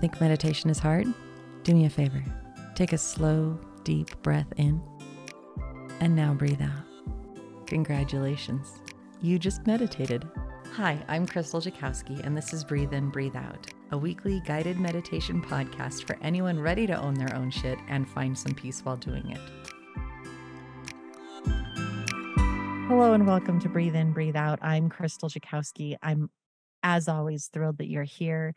Think meditation is hard? Do me a favor. Take a slow, deep breath in, and now breathe out. Congratulations. You just meditated. Hi, I'm Crystal Jakowski, and this is Breathe In, Breathe Out, a weekly guided meditation podcast for anyone ready to own their own shit and find some peace while doing it. Hello and welcome to Breathe In, Breathe Out. I'm Crystal Jakowski. I'm, as always, thrilled that you're here.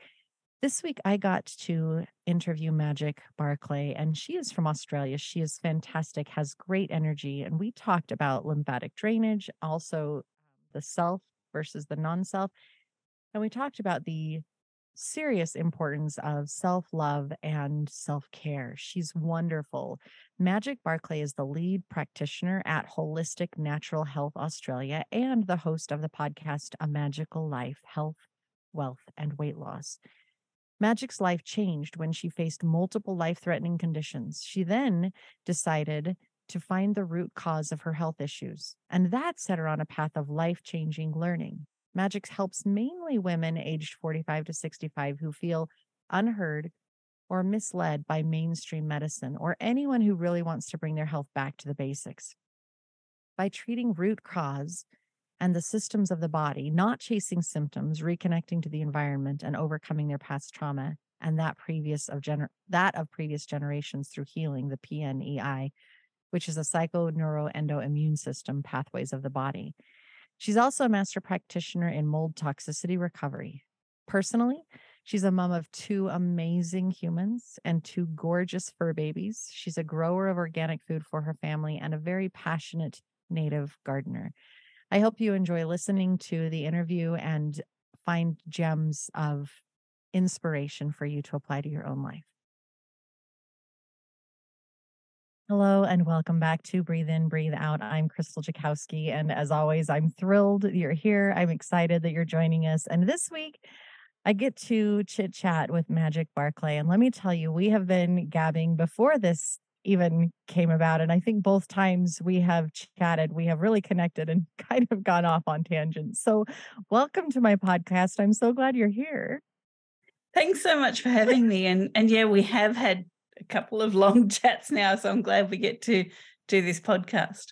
This week, I got to interview Magic Barclay, and she is from Australia. She is fantastic, has great energy, and we talked about lymphatic drainage, also the self versus the non-self, and we talked about the serious importance of self-love and self-care. She's wonderful. Magic Barclay is the lead practitioner at Wholistic Natural Health Australia and the host of the podcast, A Magical Life, Health, Wealth, and Weight Loss. Magic's life changed when she faced multiple life-threatening conditions. She then decided to find the root cause of her health issues, and that set her on a path of life-changing learning. Magic helps mainly women aged 45 to 65 who feel unheard or misled by mainstream medicine, or anyone who really wants to bring their health back to the basics. By treating root cause and the systems of the body, not chasing symptoms, reconnecting to the environment, and overcoming their past trauma and that of previous generations through healing the PNEI, which is a psychoneuroendoimmune system pathways of the body. She's also a master practitioner in mold toxicity recovery. Personally, she's a mom of two amazing humans and two gorgeous fur babies. She's a grower of organic food for her family and a very passionate native gardener. I hope you enjoy listening to the interview and find gems of inspiration for you to apply to your own life. Hello and welcome back to Breathe In, Breathe Out. I'm Crystal Jakowski, and as always, I'm thrilled that you're here. I'm excited that you're joining us. And this week, I get to chit-chat with Magic Barclay. And let me tell you, we have been gabbing before this even came about. And I think both times we have chatted, we have really connected and kind of gone off on tangents. So welcome to my podcast. I'm so glad you're here. Thanks so much for having me. And yeah, we have had a couple of long chats now, so I'm glad we get to do this podcast.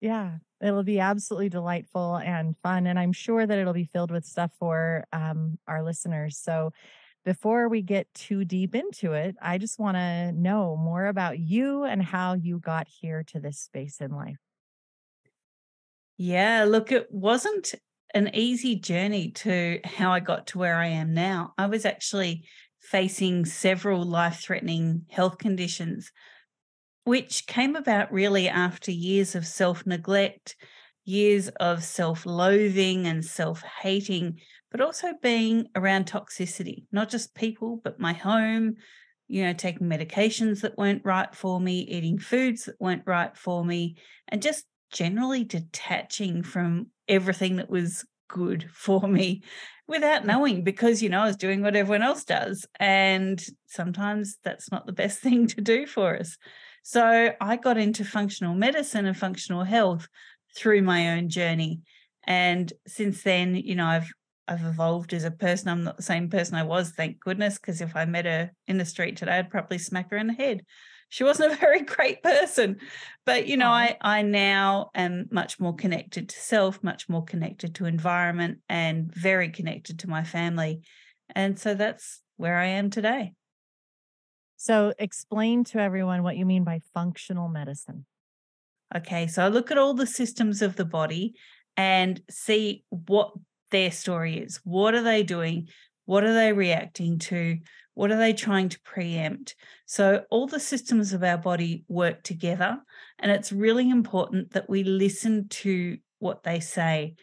Yeah, it'll be absolutely delightful and fun. And I'm sure that it'll be filled with stuff for our listeners. So before we get too deep into it, I just want to know more about you and how you got here to this space in life. Yeah, look, it wasn't an easy journey to how I got to where I am now. I was actually facing several life-threatening health conditions, which came about really after years of self-neglect, years of self-loathing and self-hating, but also being around toxicity, not just people, but my home, you know, taking medications that weren't right for me, eating foods that weren't right for me, and just generally detaching from everything that was good for me without knowing, because, you know, I was doing what everyone else does. And sometimes that's not the best thing to do for us. So I got into functional medicine and functional health through my own journey. And since then, you know, I've evolved as a person. I'm not the same person I was, thank goodness, because if I met her in the street today, I'd probably smack her in the head. She wasn't a very great person. But, you know, I now am much more connected to self, much more connected to environment, and very connected to my family. And so that's where I am today. So explain to everyone what you mean by functional medicine. Okay, so I look at all the systems of the body and see what their story is. What are they doing? What are they reacting to? What are they trying to preempt? So all the systems of our body work together, and it's really important that we listen to what they say.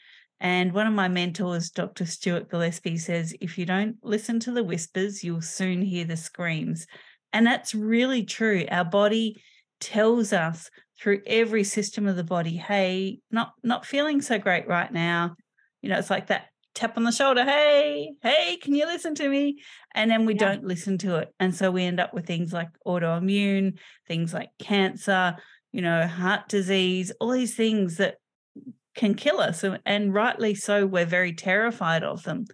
And one of my mentors, Dr. Stuart Gillespie, says, if you don't listen to the whispers, you'll soon hear the screams. And that's really true. Our body tells us through every system of the body, hey, not feeling so great right now. You know, it's like that tap on the shoulder, hey, can you listen to me? And then we don't listen to it. And so we end up with things like autoimmune, things like cancer, you know, heart disease, all these things that can kill us. And rightly so, we're very terrified of them.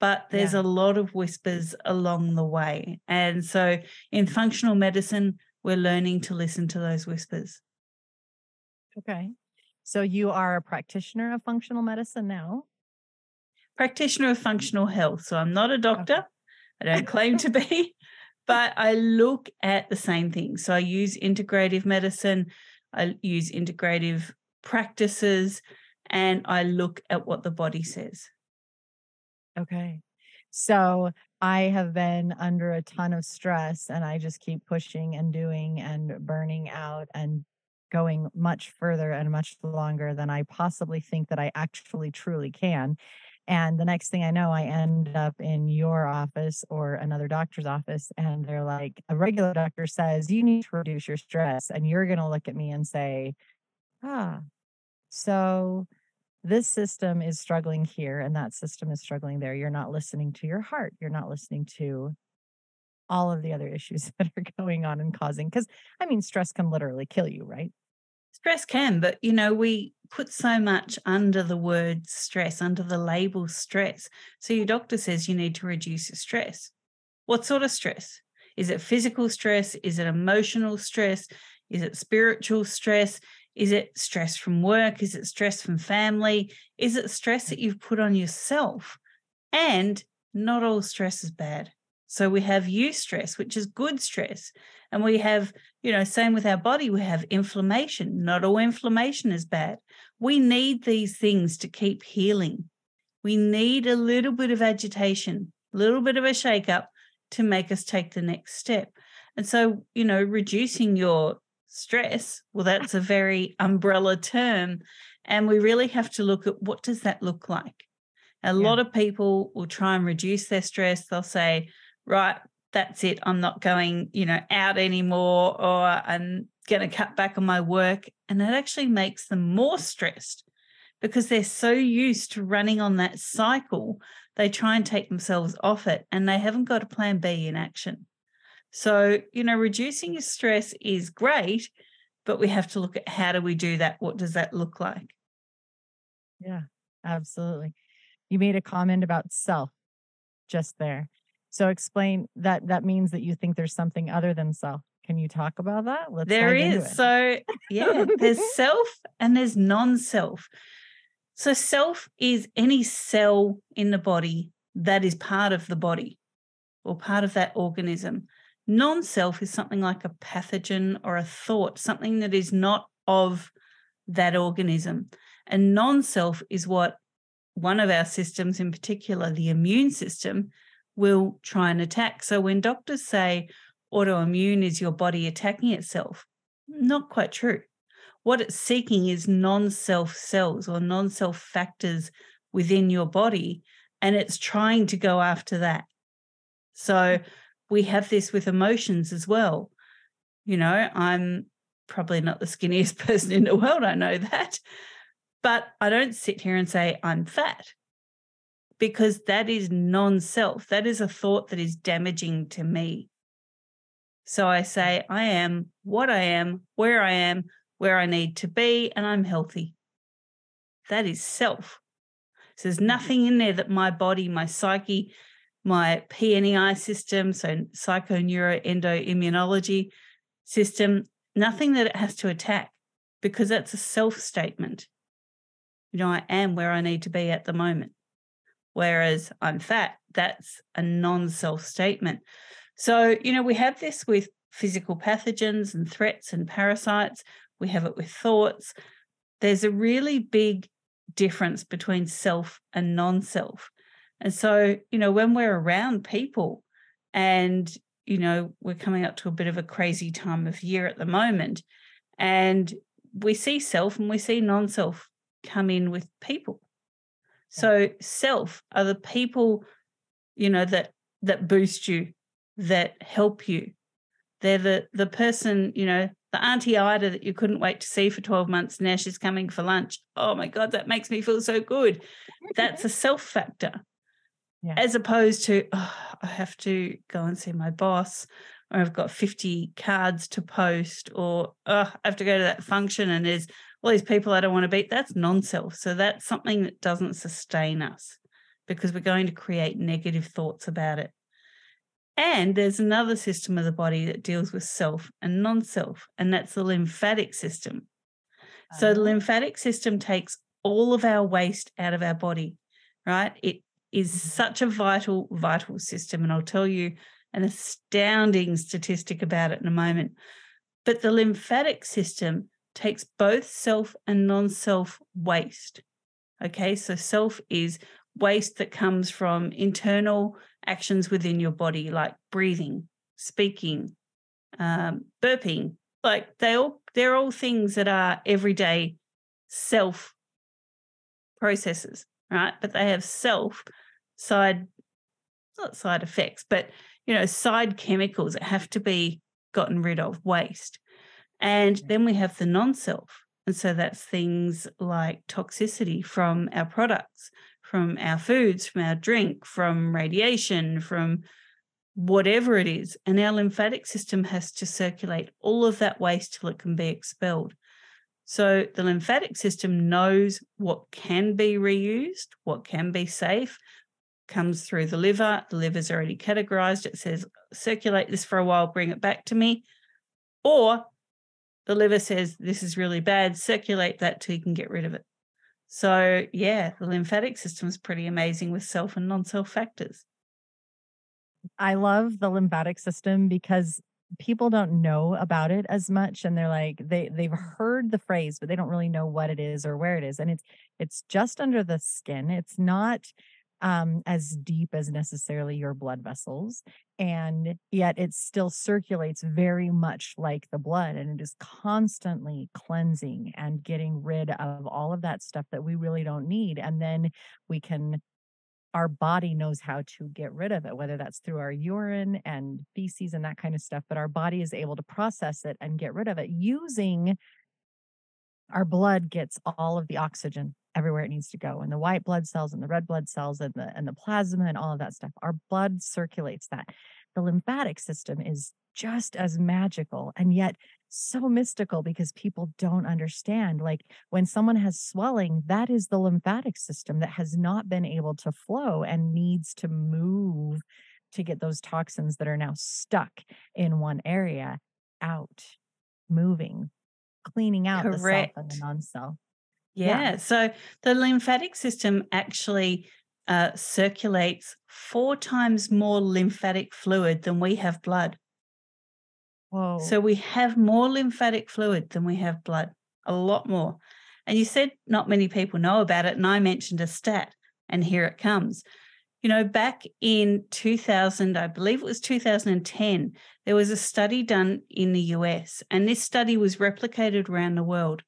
but there's a lot of whispers along the way. And so in functional medicine, we're learning to listen to those whispers. Okay. So you are a practitioner of functional medicine now? Practitioner of functional health. So I'm not a doctor. Okay. I don't claim to be, but I look at the same things. So I use integrative medicine. I use integrative practices, and I look at what the body says. Okay. So I have been under a ton of stress, and I just keep pushing and doing and burning out and going much further and much longer than I possibly think that I actually truly can. And the next thing I know, I end up in your office or another doctor's office, and they're like, a regular doctor says, you need to reduce your stress. And you're going to look at me and say, so this system is struggling here and that system is struggling there. You're not listening to your heart. You're not listening to all of the other issues that are going on and causing. Because, I mean, stress can literally kill you, right? Stress can, but, you know, we put so much under the word stress, under the label stress. So your doctor says you need to reduce your stress. What sort of stress? Is it physical stress? Is it emotional stress? Is it spiritual stress? Is it stress from work? Is it stress from family? Is it stress that you've put on yourself? And not all stress is bad. So we have eustress, which is good stress. And we have, you know, same with our body, we have inflammation. Not all inflammation is bad. We need these things to keep healing. We need a little bit of agitation, a little bit of a shakeup to make us take the next step. And so, you know, reducing your stress, well, that's a very umbrella term. And we really have to look at what does that look like? A lot of people will try and reduce their stress. They'll say, right, that's it. I'm not going, you know, out anymore, or I'm going to cut back on my work. And that actually makes them more stressed because they're so used to running on that cycle. They try and take themselves off it, and they haven't got a plan B in action. So, you know, reducing your stress is great, but we have to look at how do we do that? What does that look like? Yeah, absolutely. You made a comment about self just there. So explain that. That means that you think there's something other than self. Can you talk about that? Let's there is. So yeah, there's self and there's non-self. So self is any cell in the body that is part of the body or part of that organism. Non-self is something like a pathogen or a thought, something that is not of that organism. And non-self is what one of our systems, in particular the immune system, will try and attack. So when doctors say autoimmune is your body attacking itself, not quite true. What it's seeking is non-self cells or non-self factors within your body, and it's trying to go after that. So we have this with emotions as well. You know, I'm probably not the skinniest person in the world, I know that, but I don't sit here and say I'm fat, because that is non-self. That is a thought that is damaging to me. So I say, I am what I am, where I need to be, and I'm healthy. That is self. So there's nothing in there that my body, my psyche, my PNEI system, so psychoneuroendoimmunology system, nothing that it has to attack, because that's a self-statement. You know, I am where I need to be at the moment. Whereas I'm fat, that's a non-self statement. So, you know, we have this with physical pathogens and threats and parasites. We have it with thoughts. There's a really big difference between self and non-self. And so, you know, when we're around people and, you know, we're coming up to a bit of a crazy time of year at the moment, and we see self and we see non-self come in with people. So self are the people, you know, that boost you, that help you. They're the person, you know, the Auntie Ida that you couldn't wait to see for 12 months. Now she's coming for lunch. Oh, my God, that makes me feel so good. That's a self factor, as opposed to, oh, I have to go and see my boss, or I've got 50 cards to post, or oh, I have to go to that function and there's all these people I don't want to beat. That's non-self. So that's something that doesn't sustain us. because we're going to create negative thoughts about it. And there's another system of the body that deals with self and non-self, and that's the lymphatic system. So the lymphatic system takes all of our waste out of our body, right? It is such a vital, vital system, and I'll tell you an astounding statistic about it in a moment. But the lymphatic system takes both self and non-self waste, okay? So self is waste that comes from internal actions within your body, like breathing, speaking, burping. Like they're all things that are everyday self processes, right? But they have self side, not side effects, but, you know, side chemicals that have to be gotten rid of, waste. And then we have the non-self. And so that's things like toxicity from our products, from our foods, from our drink, from radiation, from whatever it is. And our lymphatic system has to circulate all of that waste till it can be expelled. So the lymphatic system knows what can be reused, what can be safe, comes through the liver. The liver's already categorized. It says, circulate this for a while, bring it back to me. Or the liver says, this is really bad, circulate that till you can get rid of it. So, yeah, the lymphatic system is pretty amazing with self and non-self factors. I love the lymphatic system because people don't know about it as much. And they're like, they've heard the phrase, but they don't really know what it is or where it is. And it's just under the skin. It's not as deep as necessarily your blood vessels. And yet it still circulates very much like the blood, and it is constantly cleansing and getting rid of all of that stuff that we really don't need. And then our body knows how to get rid of it, whether that's through our urine and feces and that kind of stuff, but our body is able to process it and get rid of it. Using our blood gets all of the oxygen everywhere it needs to go, and the white blood cells and the red blood cells and the plasma and all of that stuff. Our blood circulates that. The lymphatic system is just as magical and yet so mystical because people don't understand. Like when someone has swelling, that is the lymphatic system that has not been able to flow and needs to move to get those toxins that are now stuck in one area out, moving, cleaning out the self and the non-self. Yeah. So the lymphatic system actually circulates 4 times more lymphatic fluid than we have blood. Whoa. So we have more lymphatic fluid than we have blood, a lot more. And you said not many people know about it, and I mentioned a stat, and here it comes. You know, back in 2000, I believe it was 2010, there was a study done in the US, and this study was replicated around the world.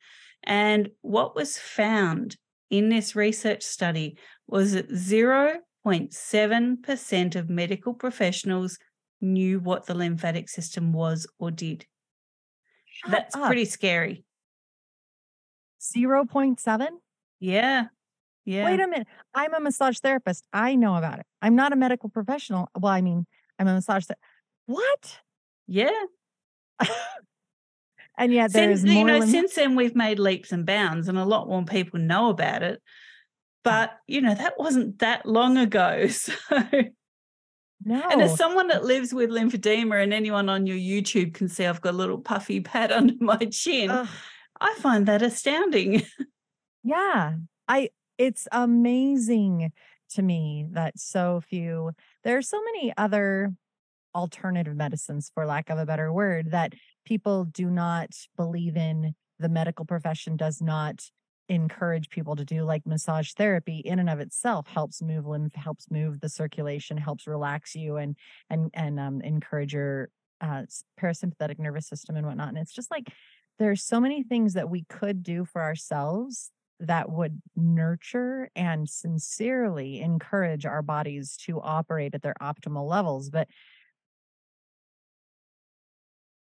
And what was found in this research study was that 0.7% of medical professionals knew what the lymphatic system was or did. That's pretty scary. 0.7? Yeah. Yeah. Wait a minute. I'm a massage therapist. I know about it. I'm not a medical professional. Well, I mean, I'm a massage therapist. What? Yeah. And yet there is more. You know, since then we've made leaps and bounds, and a lot more people know about it. But you know, that wasn't that long ago. So no. And as someone that lives with lymphedema, and anyone on your YouTube can see I've got a little puffy pad under my chin, I find that astounding. Yeah, it's amazing to me that so few. There are so many other alternative medicines, for lack of a better word, that people do not believe in. The medical profession does not encourage people to do, like massage therapy in and of itself helps move lymph, helps move the circulation, helps relax you and encourage your parasympathetic nervous system and whatnot. And it's just like, there's so many things that we could do for ourselves that would nurture and sincerely encourage our bodies to operate at their optimal levels. But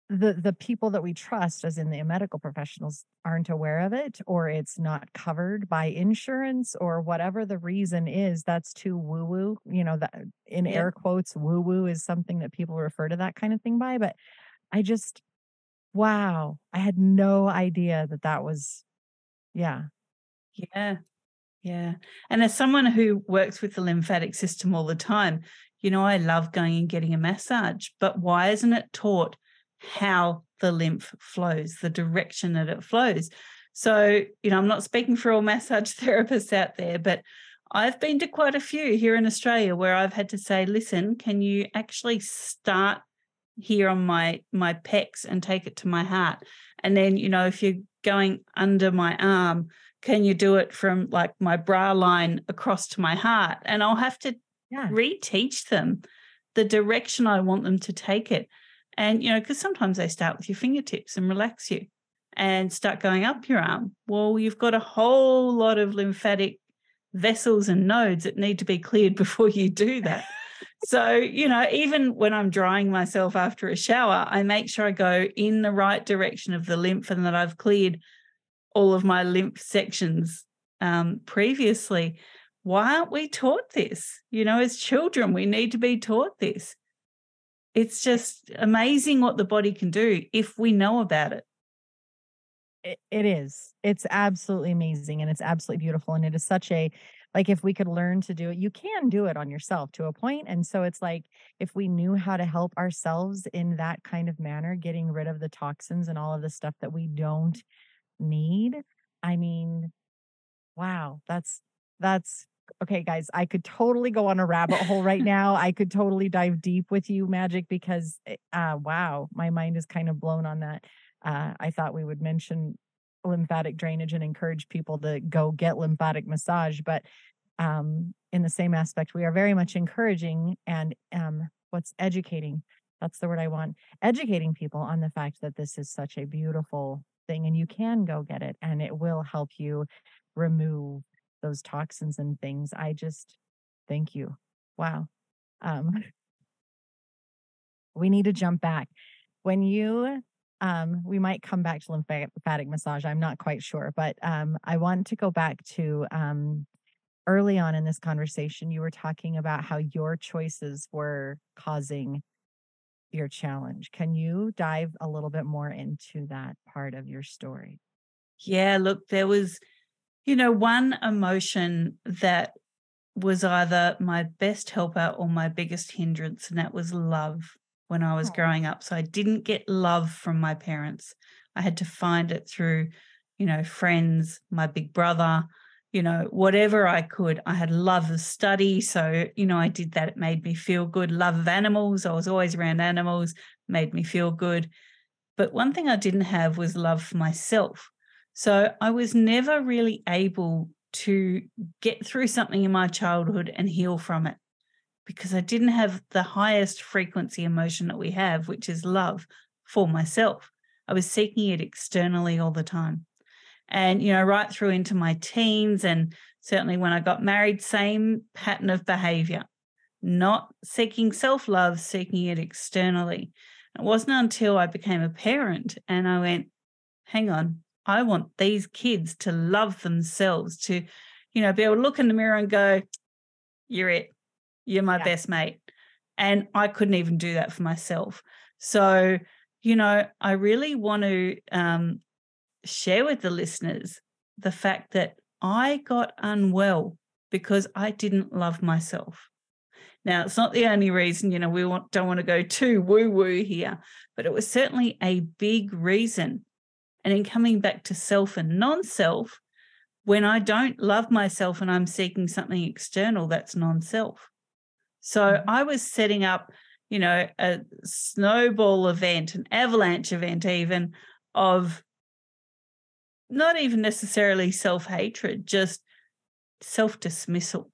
the people that we trust, as in the medical professionals, aren't aware of it, or it's not covered by insurance, or whatever the reason is. That's too woo-woo, you know, that in air quotes, woo-woo is something that people refer to that kind of thing by. But I had no idea that was, yeah. Yeah. Yeah. And as someone who works with the lymphatic system all the time, you know, I love going and getting a massage, but why isn't it taught how the lymph flows, the direction that it flows? So, you know, I'm not speaking for all massage therapists out there, but I've been to quite a few here in Australia where I've had to say, listen, can you actually start here on my pecs and take it to my heart? And then, you know, if you're going under my arm, can you do it from like my bra line across to my heart? And I'll have to reteach them the direction I want them to take it. And, you know, because sometimes they start with your fingertips and relax you and start going up your arm. Well, you've got a whole lot of lymphatic vessels and nodes that need to be cleared before you do that. So, you know, even when I'm drying myself after a shower, I make sure I go in the right direction of the lymph and that I've cleared all of my lymph sections previously. Why aren't we taught this? You know, as children, we need to be taught this. It's just amazing what the body can do if we know about it. It is. It's absolutely amazing and it's absolutely beautiful. And it is such a, like, if we could learn to do it, you can do it on yourself to a point. And so it's like, if we knew how to help ourselves in that kind of manner, getting rid of the toxins and all of the stuff that we don't need. I mean, wow, that's okay, guys. I could totally go on a rabbit hole right now. I could totally dive deep with you, Magic, because wow, my mind is kind of blown on that. I thought we would mention lymphatic drainage and encourage people to go get lymphatic massage. But in the same aspect, we are very much encouraging and what's educating, that's the word I want, educating people on the fact that this is such a beautiful thing and you can go get it and it will help you remove those toxins and things. I just, thank you. Wow. We need to jump back. When you... we might come back to lymphatic massage. I'm not quite sure, but I want to go back to early on in this conversation, you were talking about how your choices were causing your challenge. Can you dive a little bit more into that part of your story? Yeah, look, there was, you know, one emotion that was either my best helper or my biggest hindrance, and that was love. When I was growing up. So I didn't get love from my parents. I had to find it through, you know, friends, my big brother, you know, whatever I could. I had love of study. So, you know, I did that. It made me feel good. Love of animals. I was always around animals, made me feel good. But one thing I didn't have was love for myself. So I was never really able to get through something in my childhood and heal from it, because I didn't have the highest frequency emotion that we have, which is love for myself. I was seeking it externally all the time. And, you know, right through into my teens and certainly when I got married, same pattern of behavior, not seeking self-love, seeking it externally. It wasn't until I became a parent and I went, hang on, I want these kids to love themselves, to, you know, be able to look in the mirror and go, you're it. You're my best mate. And I couldn't even do that for myself. So, you know, I really want to share with the listeners the fact that I got unwell because I didn't love myself. Now, it's not the only reason, you know, don't want to go too woo-woo here, but it was certainly a big reason. And in coming back to self and non-self, when I don't love myself and I'm seeking something external, that's non-self. So I was setting up, you know, a snowball event, an avalanche event even, of not even necessarily self-hatred, just self-dismissal.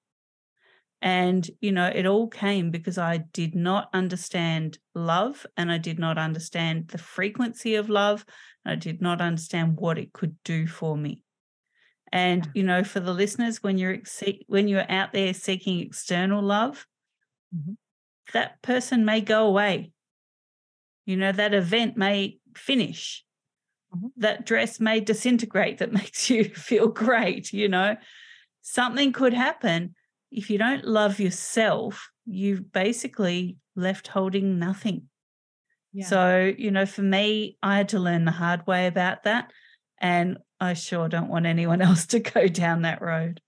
And, you know, it all came because I did not understand love and I did not understand the frequency of love. And I did not understand what it could do for me. And, you know, for the listeners, when you're out there seeking external love, that person may go away. You know, that event may finish. That dress may disintegrate that makes you feel great, you know. Something could happen. If you don't love yourself, you've basically left holding nothing. Yeah. So, you know, for me, I had to learn the hard way about that. And I sure don't want anyone else to go down that road.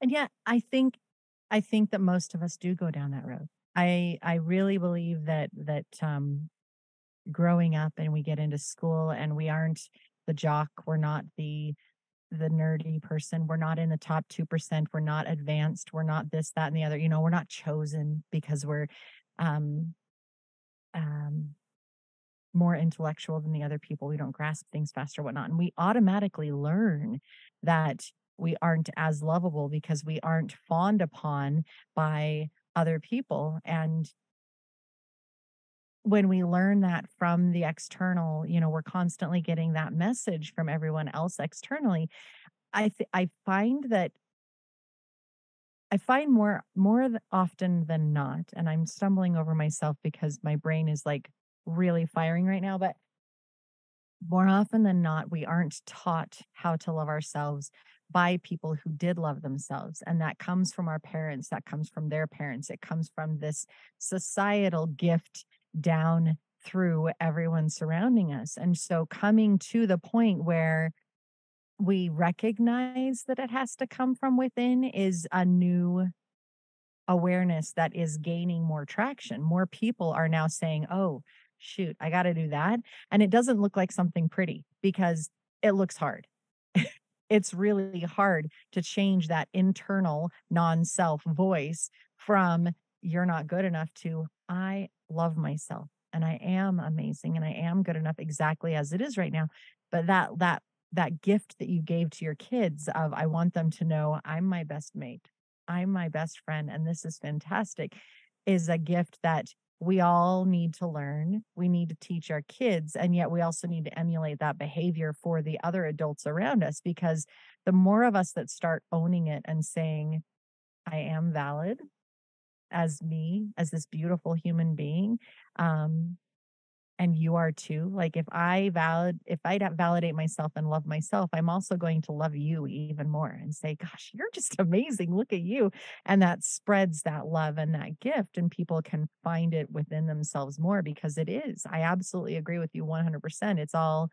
And yeah, I think that most of us do go down that road. I really believe that growing up and we get into school and we aren't the jock, we're not the nerdy person, we're not in the top 2%, we're not advanced, we're not this, that, and the other. You know, we're not chosen because we're more intellectual than the other people. We don't grasp things faster, whatnot. And we automatically learn that we aren't as lovable because we aren't fawned upon by other people. And when we learn that from the external, you know, we're constantly getting that message from everyone else externally. I find more often than not, and I'm stumbling over myself because my brain is like really firing right now, but more often than not, we aren't taught how to love ourselves by people who did love themselves. And that comes from our parents, that comes from their parents, it comes from this societal gift down through everyone surrounding us. And so coming to the point where we recognize that it has to come from within is a new awareness that is gaining more traction. More people are now saying, oh, shoot, I got to do that. And it doesn't look like something pretty because it looks hard. It's really hard to change that internal non-self voice from you're not good enough to I love myself and I am amazing and I am good enough exactly as it is right now. But that gift that you gave to your kids of I want them to know I'm my best mate, I'm my best friend, and this is fantastic is a gift that we all need to learn. We need to teach our kids. And yet we also need to emulate that behavior for the other adults around us, because the more of us that start owning it and saying, I am valid as me, as this beautiful human being, and you are too. Like if I validate myself and love myself, I'm also going to love you even more and say, gosh, you're just amazing. Look at you. And that spreads that love and that gift, and people can find it within themselves more because it is. I absolutely agree with you 100%. It's all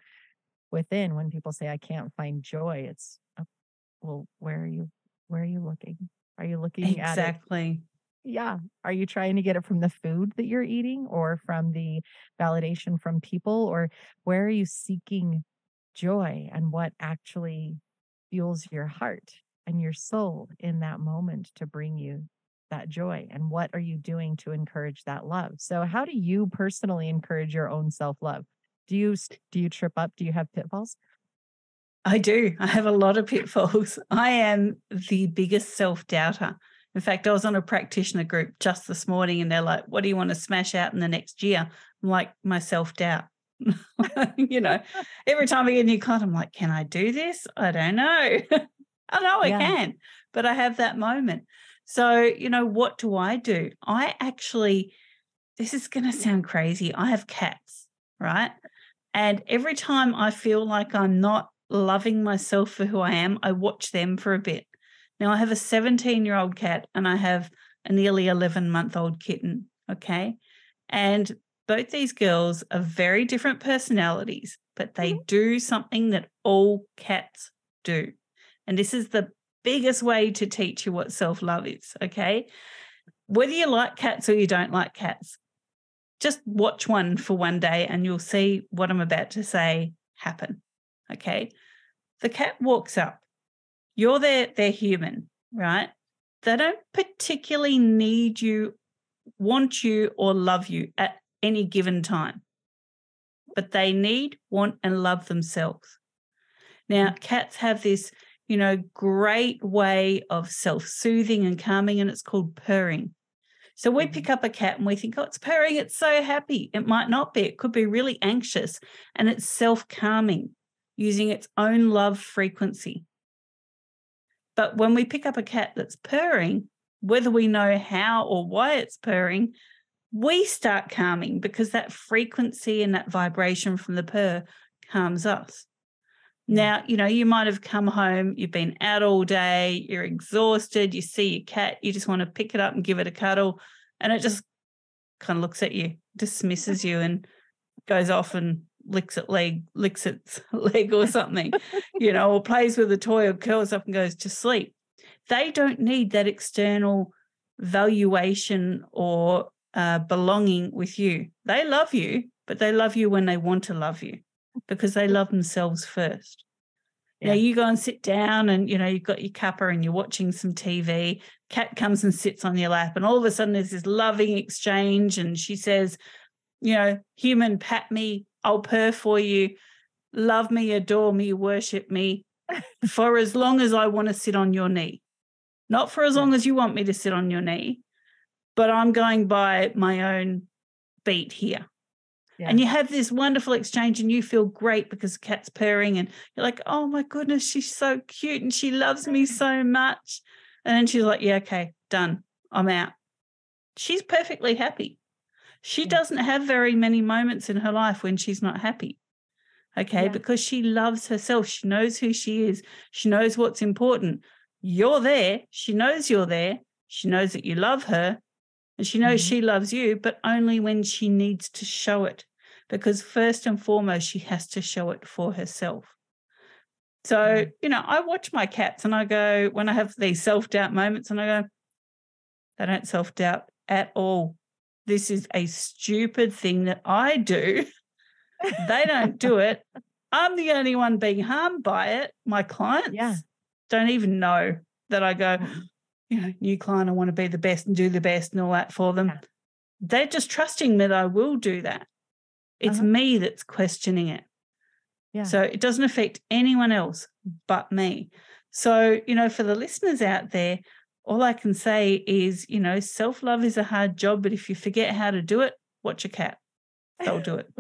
within. When people say, I can't find joy, it's, well, where are you looking? Are you looking exactly at it? Exactly. Yeah. Are you trying to get it from the food that you're eating or from the validation from people? Or where are you seeking joy and what actually fuels your heart and your soul in that moment to bring you that joy? And what are you doing to encourage that love? So how do you personally encourage your own self-love? Do you trip up? Do you have pitfalls? I do. I have a lot of pitfalls. I am the biggest self-doubter. In fact, I was on a practitioner group just this morning and they're like, what do you want to smash out in the next year? I'm like, my self-doubt. You know, every time I get a new client, I'm like, can I do this? I don't know. I know I can, but I have that moment. So, you know, what do? I actually, this is going to sound crazy. I have cats, right? And every time I feel like I'm not loving myself for who I am, I watch them for a bit. Now, I have a 17-year-old cat and I have a nearly 11-month-old kitten, okay? And both these girls are very different personalities, but they do something that all cats do. And this is the biggest way to teach you what self-love is, okay? Whether you like cats or you don't like cats, just watch one for one day and you'll see what I'm about to say happen, okay? The cat walks up. You're there, they're human, right? They don't particularly need you, want you, or love you at any given time. But they need, want, and love themselves. Now, cats have this, you know, great way of self-soothing and calming, and it's called purring. So we pick up a cat and we think, oh, it's purring, it's so happy. It might not be. It could be really anxious, and it's self-calming using its own love frequency. But when we pick up a cat that's purring, whether we know how or why it's purring, we start calming because that frequency and that vibration from the purr calms us. Now, you know, you might have come home, you've been out all day, you're exhausted, you see your cat, you just want to pick it up and give it a cuddle, and it just kind of looks at you, dismisses you and goes off and licks its leg or something, you know, or plays with a toy or curls up and goes to sleep. They don't need that external valuation or belonging with you. They love you, but they love you when they want to love you, because they love themselves first. Yeah. Now you go and sit down and, you know, you've got your cuppa and you're watching some TV, cat comes and sits on your lap, and all of a sudden there's this loving exchange, and she says, you know, human, pat me, I'll purr for you, love me, adore me, worship me, for as long as I want to sit on your knee. Not for as long as you want me to sit on your knee, but I'm going by my own beat here. Yeah. And you have this wonderful exchange and you feel great because the cat's purring and you're like, oh, my goodness, she's so cute and she loves me so much. And then she's like, yeah, okay, done. I'm out. She's perfectly happy. She doesn't have very many moments in her life when she's not happy, okay, because she loves herself. She knows who she is. She knows what's important. You're there. She knows you're there. She knows that you love her. And she knows she loves you, but only when she needs to show it, because first and foremost, she has to show it for herself. So, you know, I watch my cats and I go, when I have these self-doubt moments, and I go, they don't self-doubt at all. This is a stupid thing that I do. They don't do it. I'm the only one being harmed by it. My clients don't even know that I go, you know, new client, I want to be the best and do the best and all that for them. Yeah. They're just trusting that I will do that. It's me that's questioning it. Yeah. So it doesn't affect anyone else but me. So, you know, for the listeners out there, all I can say is, you know, self-love is a hard job, but if you forget how to do it, watch a cat. They'll do it.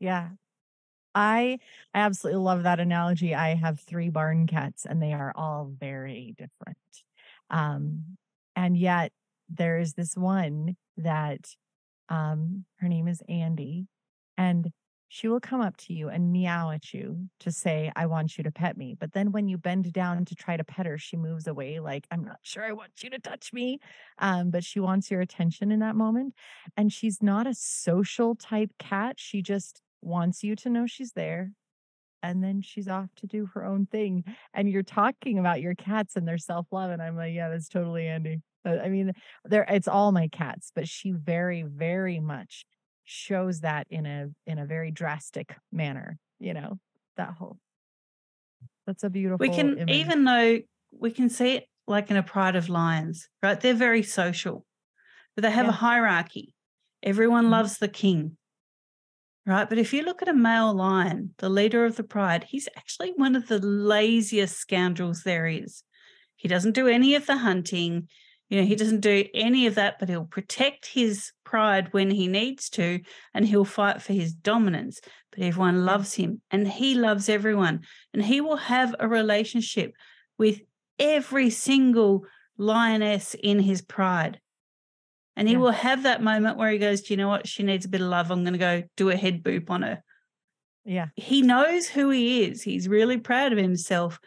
Yeah. I absolutely love that analogy. I have 3 barn cats and they are all very different. And yet there is this one that, her name is Andy, and she will come up to you and meow at you to say, I want you to pet me. But then when you bend down to try to pet her, she moves away. Like, I'm not sure I want you to touch me. But she wants your attention in that moment. And she's not a social type cat. She just wants you to know she's there. And then she's off to do her own thing. And you're talking about your cats and their self-love. And I'm like, yeah, that's totally Andy. I mean, it's all my cats, but she very, very much shows that in a very drastic manner, you know, that's a beautiful image. Even though we can see it like in a pride of lions, right? They're very social, but they have a hierarchy. Everyone loves the king. Right. But if you look at a male lion, the leader of the pride, he's actually one of the laziest scoundrels there is. He doesn't do any of the hunting. You know, he doesn't do any of that, but he'll protect his pride when he needs to, and he'll fight for his dominance. But everyone loves him and he loves everyone. And he will have a relationship with every single lioness in his pride. And he will have that moment where he goes, do you know what? She needs a bit of love. I'm going to go do a head boop on her. Yeah. He knows who he is. He's really proud of himself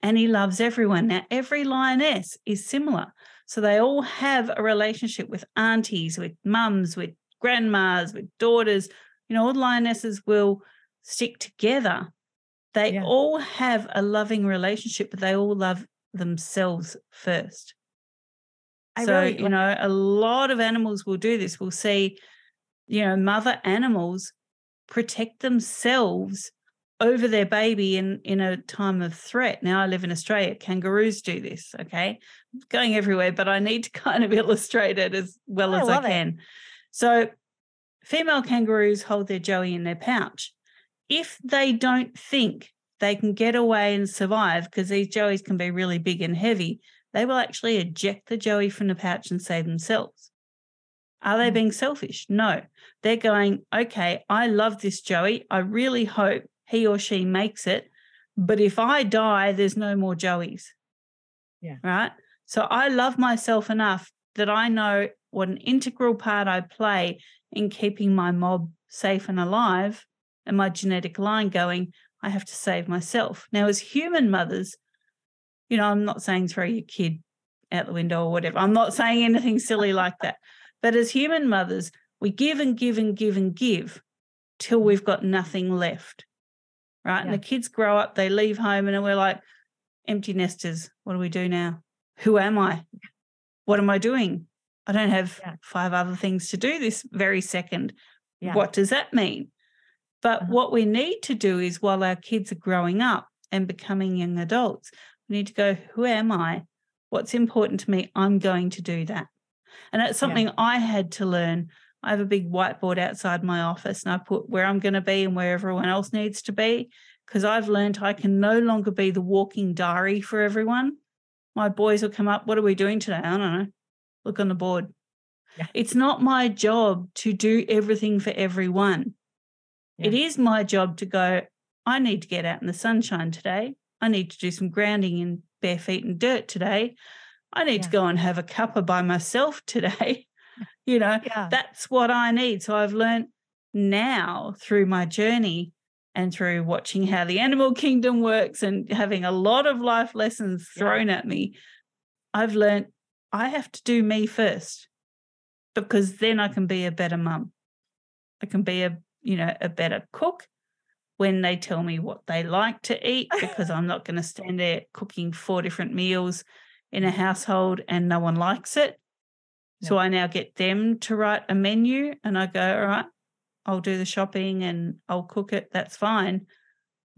and he loves everyone. Now, every lioness is similar. So they all have a relationship with aunties, with mums, with grandmas, with daughters. You know, all lionesses will stick together. They all have a loving relationship, but they all love themselves first. You know, a lot of animals will do this. We'll see, you know, mother animals protect themselves over their baby in a time of threat. Now, I live in Australia. Kangaroos do this, okay? I'm going everywhere, but I need to kind of illustrate it as well as I can. So female kangaroos hold their joey in their pouch. If they don't think they can get away and survive, because these joeys can be really big and heavy, they will actually eject the joey from the pouch and save themselves. Are they being selfish? No. They're going, okay, I love this joey. I really hope he or she makes it. But if I die, there's no more joeys. Yeah. Right? So I love myself enough that I know what an integral part I play in keeping my mob safe and alive and my genetic line going. I have to save myself. Now, as human mothers, you know, I'm not saying throw your kid out the window or whatever. I'm not saying anything silly like that. But as human mothers, we give and give and give and give till we've got nothing left, right? Yeah. And the kids grow up, they leave home, and we're like, empty nesters. What do we do now? Who am I? What am I doing? I don't have five other things to do this very second. Yeah. What does that mean? But what we need to do is, while our kids are growing up and becoming young adults, we need to go, who am I? What's important to me? I'm going to do that. And that's something I had to learn. I have a big whiteboard outside my office, and I put where I'm going to be and where everyone else needs to be, because I've learned I can no longer be the walking diary for everyone. My boys will come up, what are we doing today? I don't know. Look on the board. Yeah. It's not my job to do everything for everyone. Yeah. It is my job to go, I need to get out in the sunshine today. I need to do some grounding in bare feet and dirt today. I need to go and have a cuppa by myself today. You know, that's what I need. So I've learned now through my journey and through watching how the animal kingdom works and having a lot of life lessons thrown at me, I've learned I have to do me first, because then I can be a better mum. I can be a better cook when they tell me what they like to eat, because I'm not going to stand there cooking 4 different meals in a household and no one likes it. So I now get them to write a menu, and I go, all right, I'll do the shopping and I'll cook it. That's fine.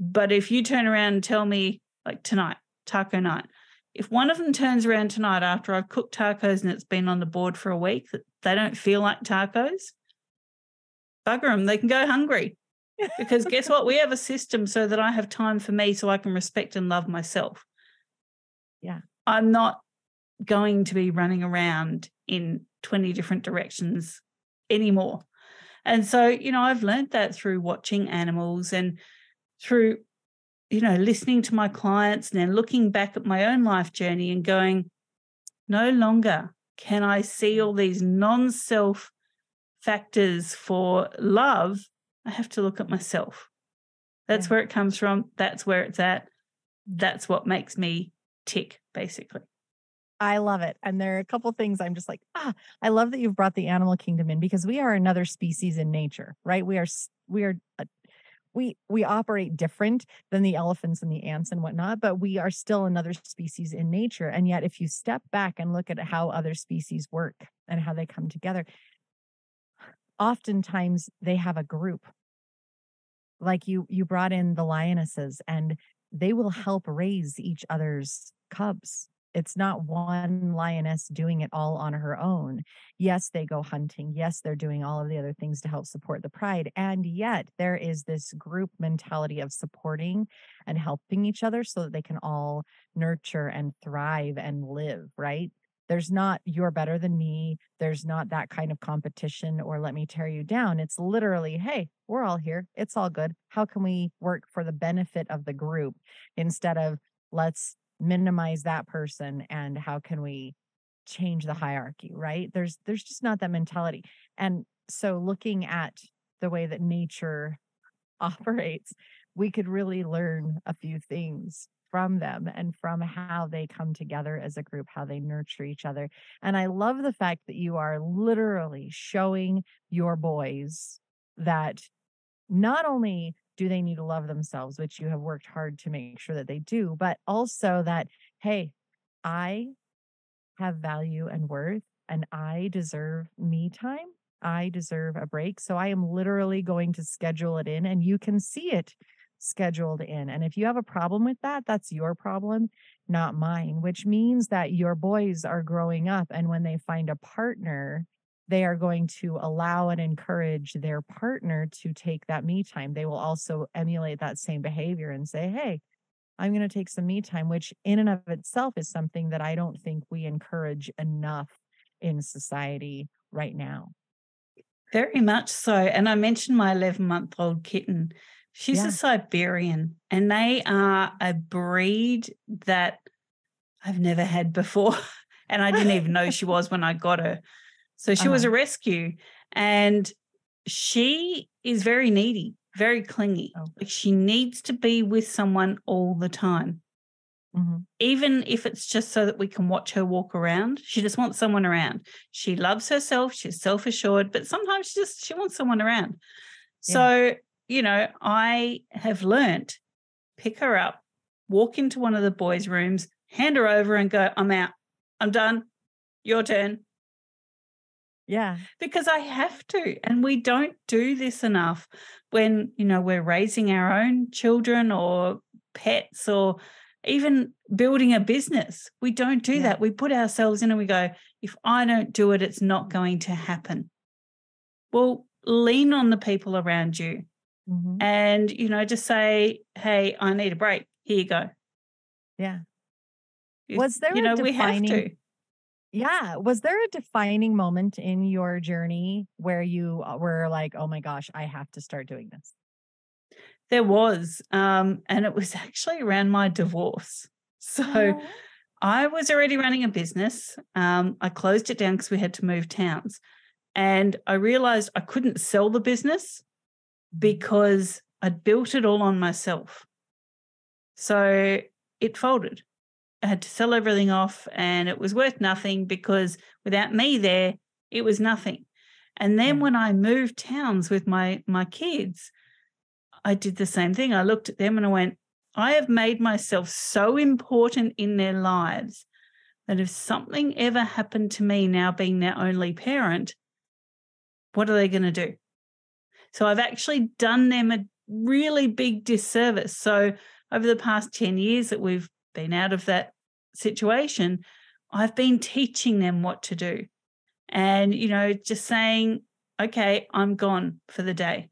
But if you turn around and tell me, like tonight, taco night, if one of them turns around tonight after I've cooked tacos and it's been on the board for a week, that they don't feel like tacos, bugger them. They can go hungry. Because guess what? We have a system so that I have time for me, so I can respect and love myself. Yeah. I'm not going to be running around in 20 different directions anymore. And so, I've learned that through watching animals and through, listening to my clients and then looking back at my own life journey and going, no longer can I see all these non-self factors for love. I have to look at myself. That's where it comes from. That's where it's at. That's what makes me tick, basically. I love it. And there are a couple of things I'm just like, I love that you've brought the animal kingdom in, because we are another species in nature, right? We operate different than the elephants and the ants and whatnot, but we are still another species in nature. And yet, if you step back and look at how other species work and how they come together, oftentimes they have a group. Like you brought in the lionesses, and they will help raise each other's cubs. It's not one lioness doing it all on her own. Yes, they go hunting. Yes, they're doing all of the other things to help support the pride. And yet there is this group mentality of supporting and helping each other so that they can all nurture and thrive and live, right? There's not you're better than me. There's not that kind of competition or let me tear you down. It's literally, hey, we're all here. It's all good. How can we work for the benefit of the group instead of let's minimize that person and how can we change the hierarchy, right? There's just not that mentality. And so looking at the way that nature operates, we could really learn a few things from them and from how they come together as a group, how they nurture each other. And I love the fact that you are literally showing your boys that not only do they need to love themselves, which you have worked hard to make sure that they do, but also that, hey, I have value and worth and I deserve me time. I deserve a break. So I am literally going to schedule it in, and you can see it scheduled in. And if you have a problem with that, that's your problem, not mine, which means that your boys are growing up, and when they find a partner, they are going to allow and encourage their partner to take that me time. They will also emulate that same behavior and say, hey, I'm going to take some me time, which in and of itself is something that I don't think we encourage enough in society right now. Very much so. And I mentioned my 11-month-old kitten. She's a Siberian, and they are a breed that I've never had before. And I didn't even know she was when I got her. So she was a rescue, and she is very needy, very clingy. Oh. Like she needs to be with someone all the time, even if it's just so that we can watch her walk around. She just wants someone around. She loves herself. She's self-assured, but sometimes she wants someone around. Yeah. So, I have learnt, pick her up, walk into one of the boys' rooms, hand her over and go, I'm out. I'm done. Your turn. Yeah. Because I have to. And we don't do this enough when, you know, we're raising our own children or pets or even building a business. We don't do that. We put ourselves in and we go, if I don't do it, it's not going to happen. Well, lean on the people around you and, you know, just say, hey, I need a break. Here you go. Yeah. Was there, you know, we have to. Yeah. Was there a defining moment in your journey where you were like, oh my gosh, I have to start doing this? There was. And it was actually around my divorce. So I was already running a business. I closed it down because we had to move towns. And I realized I couldn't sell the business because I'd built it all on myself. So it folded. I had to sell everything off and it was worth nothing because without me there, it was nothing. And then when I moved towns with my kids, I did the same thing. I looked at them and I went, I have made myself so important in their lives that if something ever happened to me now being their only parent, what are they going to do? So I've actually done them a really big disservice. So over the past 10 years that we've been out of that situation, I've been teaching them what to do and, you know, just saying, okay, I'm gone for the day.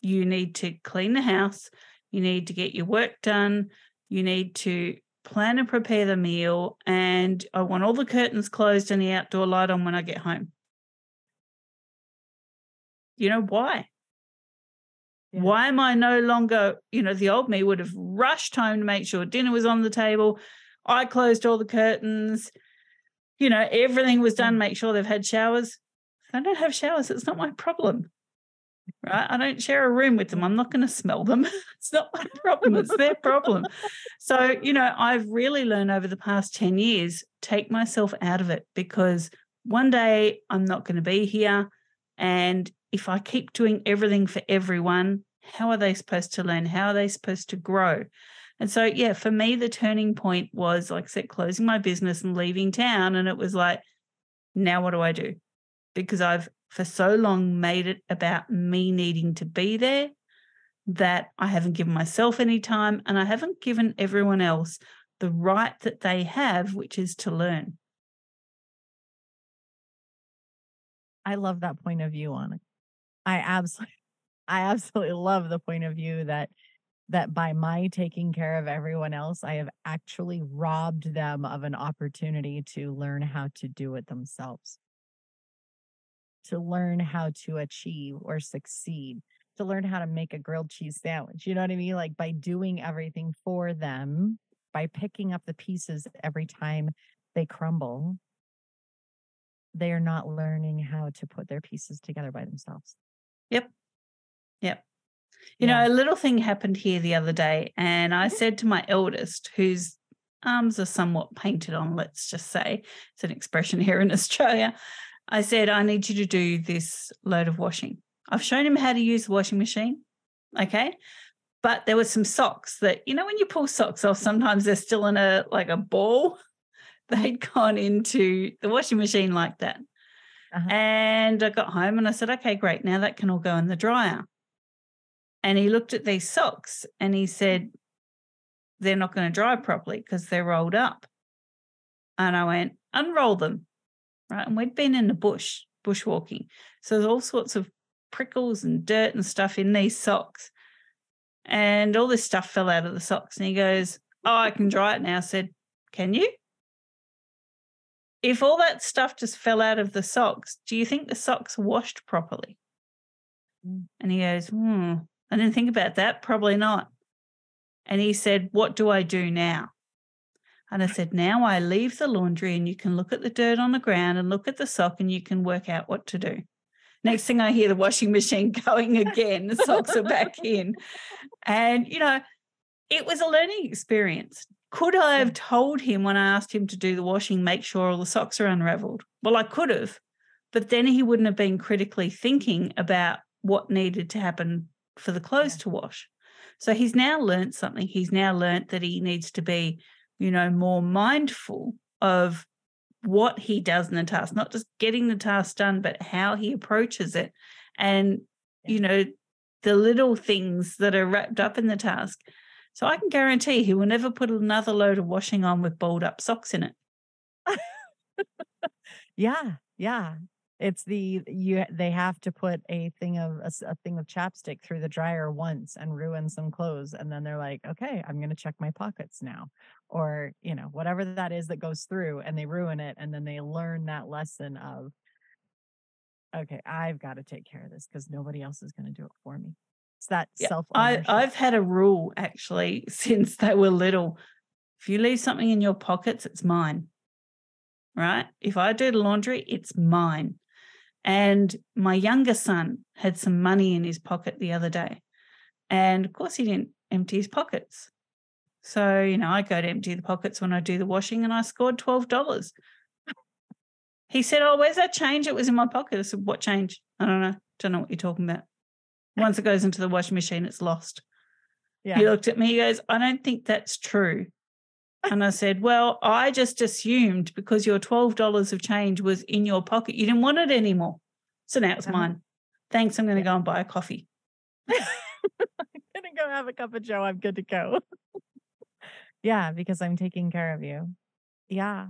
You need to clean the house. You need to get your work done. You need to plan and prepare the meal. And I want all the curtains closed and the outdoor light on when I get home. You know, why? Yeah. Why am I no longer, you know, the old me would have rushed home to make sure dinner was on the table. I closed all the curtains. You know, everything was done, make sure they've had showers. If they don't have showers, it's not my problem, right? I don't share a room with them. I'm not going to smell them. It's not my problem. It's their problem. So, you know, I've really learned over the past 10 years, take myself out of it because one day I'm not going to be here. And if I keep doing everything for everyone, how are they supposed to learn? How are they supposed to grow? And so, yeah, for me, the turning point was, like I said, closing my business and leaving town. And it was like, now what do I do? Because I've for so long made it about me needing to be there that I haven't given myself any time and I haven't given everyone else the right that they have, which is to learn. I love that point of view on it. I absolutely love the point of view that by my taking care of everyone else, I have actually robbed them of an opportunity to learn how to do it themselves, to learn how to achieve or succeed, to learn how to make a grilled cheese sandwich. You know what I mean? Like by doing everything for them, by picking up the pieces every time they crumble, they are not learning how to put their pieces together by themselves. Yep. You know, a little thing happened here the other day and I said to my eldest, whose arms are somewhat painted on, let's just say, it's an expression here in Australia, I said, I need you to do this load of washing. I've shown him how to use the washing machine, okay? But there were some socks that, you know, when you pull socks off, sometimes they're still in a ball. They'd gone into the washing machine like that. And I got home and I said, okay, great. Now that can all go in the dryer. And he looked at these socks and he said, they're not going to dry properly because they're rolled up. And I went, unroll them. Right. And we'd been in the bushwalking. So there's all sorts of prickles and dirt and stuff in these socks. And all this stuff fell out of the socks. And he goes, oh, I can dry it now. I said, can you? If all that stuff just fell out of the socks, do you think the socks washed properly? And he goes, I didn't think about that. Probably not. And he said, what do I do now? And I said, now I leave the laundry and you can look at the dirt on the ground and look at the sock and you can work out what to do. Next thing I hear the washing machine going again, the socks are back in. And, you know, it was a learning experience. Could I have told him when I asked him to do the washing, make sure all the socks are unraveled? Well, I could have, but then he wouldn't have been critically thinking about what needed to happen for the clothes to wash. So he's now learnt something. He's now learnt that he needs to be, you know, more mindful of what he does in the task, not just getting the task done, but how he approaches it. And, you know, the little things that are wrapped up in the task. So I can guarantee he will never put another load of washing on with balled up socks in it. Yeah, yeah. It's the they have to put a thing of chapstick through the dryer once and ruin some clothes, and then they're like, okay, I'm going to check my pockets now, or you know whatever that is that goes through, and they ruin it, and then they learn that lesson of, okay, I've got to take care of this because nobody else is going to do it for me. It's that self-ownership. I've had a rule actually since they were little: if you leave something in your pockets, it's mine. Right? If I do the laundry, it's mine. And my younger son had some money in his pocket the other day. And, of course, he didn't empty his pockets. So, you know, I go to empty the pockets when I do the washing, and I scored $12. He said, oh, where's that change? It was in my pocket. I said, what change? I don't know. Don't know what you're talking about. Once it goes into the washing machine, it's lost. Yeah. He looked at me, he goes, I don't think that's true. And I said, well, I just assumed because your $12 of change was in your pocket, you didn't want it anymore. So now it's mine. Thanks. I'm going to go and buy a coffee. I'm going to go have a cup of Joe. I'm good to go. Yeah, because I'm taking care of you. Yeah.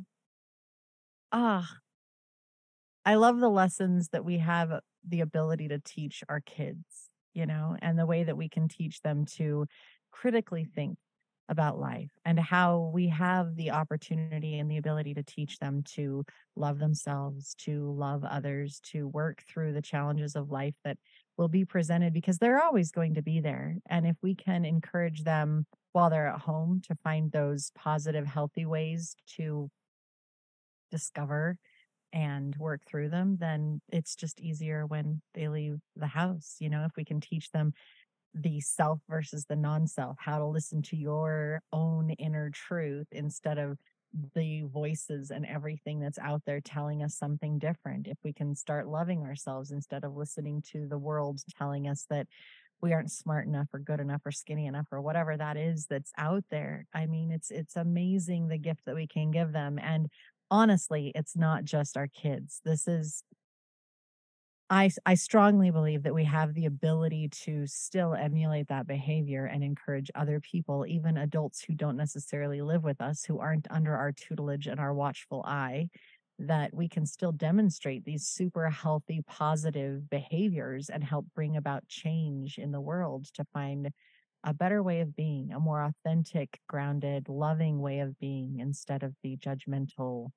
I love the lessons that we have the ability to teach our kids, you know, and the way that we can teach them to critically think about life, and how we have the opportunity and the ability to teach them to love themselves, to love others, to work through the challenges of life that will be presented, because they're always going to be there. And if we can encourage them while they're at home to find those positive, healthy ways to discover and work through them, then it's just easier when they leave the house. You know, if we can teach them the self versus the non-self, how to listen to your own inner truth instead of the voices and everything that's out there telling us something different. If we can start loving ourselves instead of listening to the world telling us that we aren't smart enough or good enough or skinny enough or whatever that is that's out there. I mean, it's amazing the gift that we can give them. And honestly, it's not just our kids. I strongly believe that we have the ability to still emulate that behavior and encourage other people, even adults who don't necessarily live with us, who aren't under our tutelage and our watchful eye, that we can still demonstrate these super healthy, positive behaviors and help bring about change in the world to find a better way of being, a more authentic, grounded, loving way of being instead of the judgmental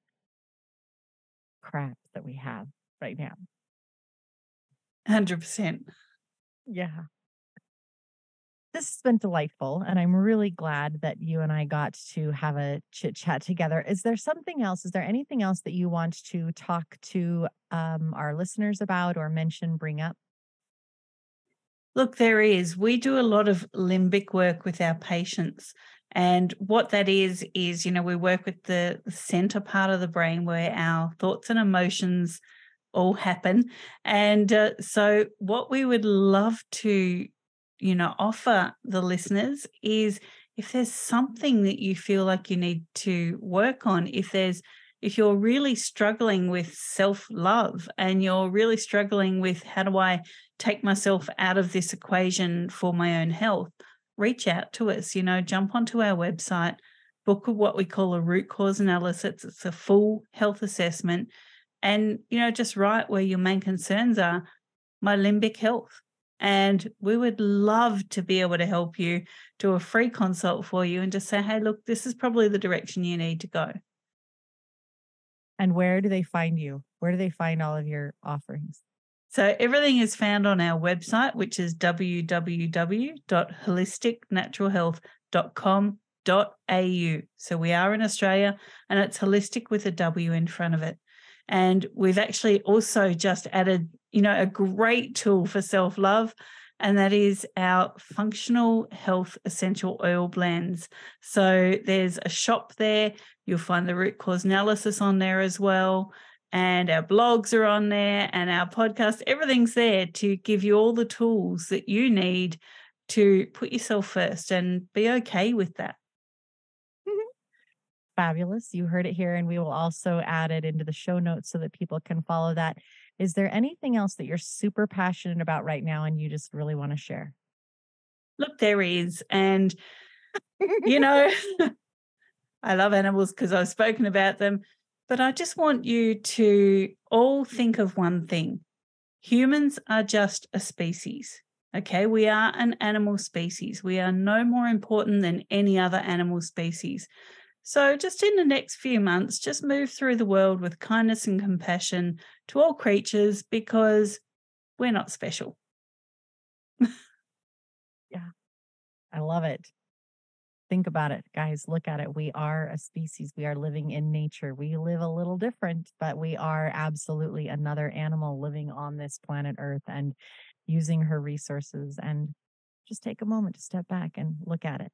crap that we have right now. 100%. Yeah. This has been delightful, and I'm really glad that you and I got to have a chit chat together. Is there anything else that you want to talk to our listeners about or mention, bring up? Look, there is. We do a lot of limbic work with our patients. And what that is, you know, we work with the center part of the brain where our thoughts and emotions all happen. And so what we would love to, you know, offer the listeners is if there's something that you feel like you need to work on, if you're really struggling with self-love and you're really struggling with how do I take myself out of this equation for my own health, reach out to us, you know, jump onto our website, book what we call a root cause analysis. It's a full health assessment. And, you know, just write where your main concerns are, my limbic health. And we would love to be able to help you, do a free consult for you and just say, hey, look, this is probably the direction you need to go. And where do they find you? Where do they find all of your offerings? So everything is found on our website, which is www.holisticnaturalhealth.com.au. So we are in Australia, and it's holistic with a W in front of it. And we've actually also just added, you know, a great tool for self-love, and that is our functional health essential oil blends. So there's a shop there. You'll find the root cause analysis on there as well. And our blogs are on there and our podcast. Everything's there to give you all the tools that you need to put yourself first and be okay with that. Fabulous. You heard it here, and we will also add it into the show notes so that people can follow that. Is there anything else that you're super passionate about right now and you just really want to share? Look, there is. And, you know, I love animals because I've spoken about them, but I just want you to all think of one thing. Humans are just a species, okay? We are an animal species. We are no more important than any other animal species. So just in the next few months, just move through the world with kindness and compassion to all creatures, because we're not special. Yeah, I love it. Think about it, guys. Look at it. We are a species. We are living in nature. We live a little different, but we are absolutely another animal living on this planet Earth and using her resources. And just take a moment to step back and look at it.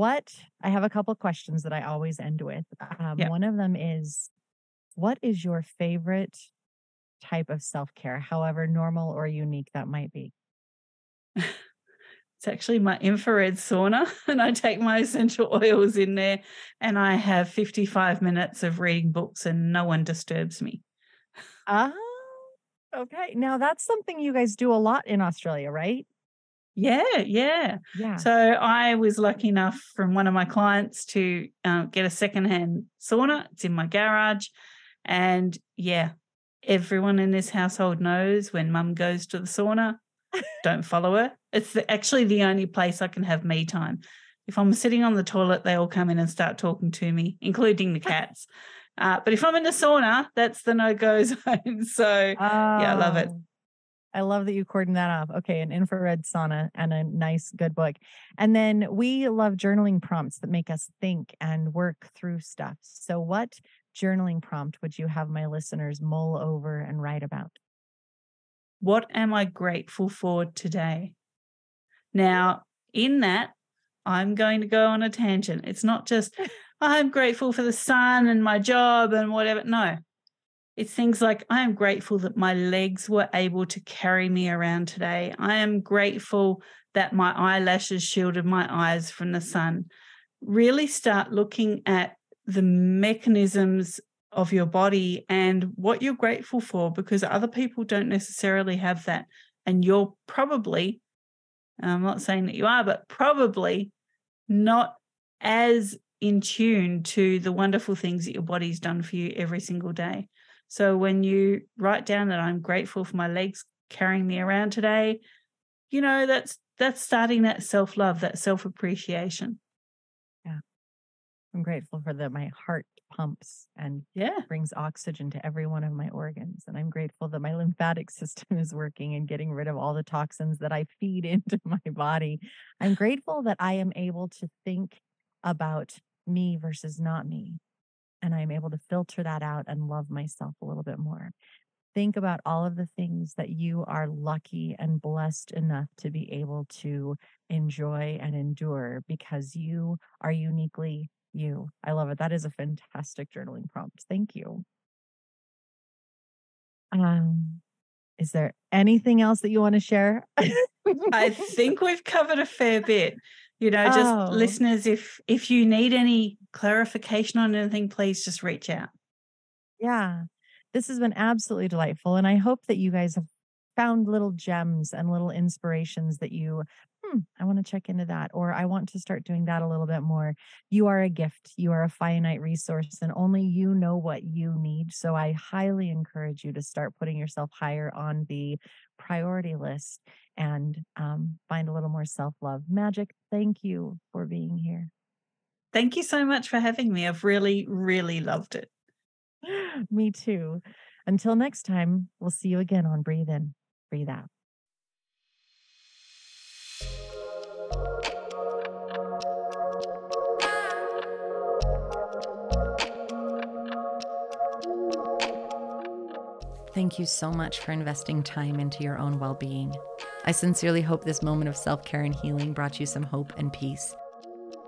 I have a couple of questions that I always end with. One of them is, what is your favorite type of self-care, however normal or unique that might be? It's actually my infrared sauna, and I take my essential oils in there, and I have 55 minutes of reading books and no one disturbs me. Okay. Now that's something you guys do a lot in Australia, right? Yeah. So I was lucky enough from one of my clients to get a secondhand sauna. It's in my garage. And yeah, everyone in this household knows when mum goes to the sauna, don't follow her. It's actually the only place I can have me time. If I'm sitting on the toilet, they all come in and start talking to me, including the cats. But if I'm in the sauna, that's the no-go zone. So yeah, I love it. I love that you cordoned that off. Okay, an infrared sauna and a nice, good book. And then we love journaling prompts that make us think and work through stuff. So what journaling prompt would you have my listeners mull over and write about? What am I grateful for today? Now, in that, I'm going to go on a tangent. It's not just, I'm grateful for the sun and my job and whatever. No. It's things like, I am grateful that my legs were able to carry me around today. I am grateful that my eyelashes shielded my eyes from the sun. Really start looking at the mechanisms of your body and what you're grateful for, because other people don't necessarily have that. And you're probably, I'm not saying that you are, but probably not as in tune to the wonderful things that your body's done for you every single day. So when you write down that I'm grateful for my legs carrying me around today, you know, that's starting that self-love, that self-appreciation. Yeah. I'm grateful for that my heart pumps and brings oxygen to every one of my organs. And I'm grateful that my lymphatic system is working and getting rid of all the toxins that I feed into my body. I'm grateful that I am able to think about me versus not me. And I'm able to filter that out and love myself a little bit more. Think about all of the things that you are lucky and blessed enough to be able to enjoy and endure, because you are uniquely you. I love it. That is a fantastic journaling prompt. Thank you. Is there anything else that you want to share? I think we've covered a fair bit. You know, just listeners, if you need any clarification on anything, please just reach out. Yeah, this has been absolutely delightful. And I hope that you guys have found little gems and little inspirations that you, I want to check into that, or I want to start doing that a little bit more. You are a gift. You are a finite resource, and only you know what you need. So I highly encourage you to start putting yourself higher on the priority list and find a little more self-love. Magic, thank you for being here. Thank you so much for having me. I've really, really loved it. Me too. Until next time, we'll see you again on Breathe In, Breathe Out. Thank you so much for investing time into your own well-being. I sincerely hope this moment of self-care and healing brought you some hope and peace.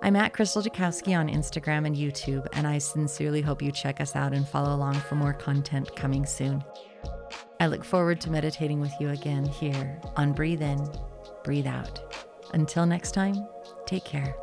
I'm at Crystal Jakowski on Instagram and YouTube, and I sincerely hope you check us out and follow along for more content coming soon. I look forward to meditating with you again here on Breathe In, Breathe Out. Until next time, take care.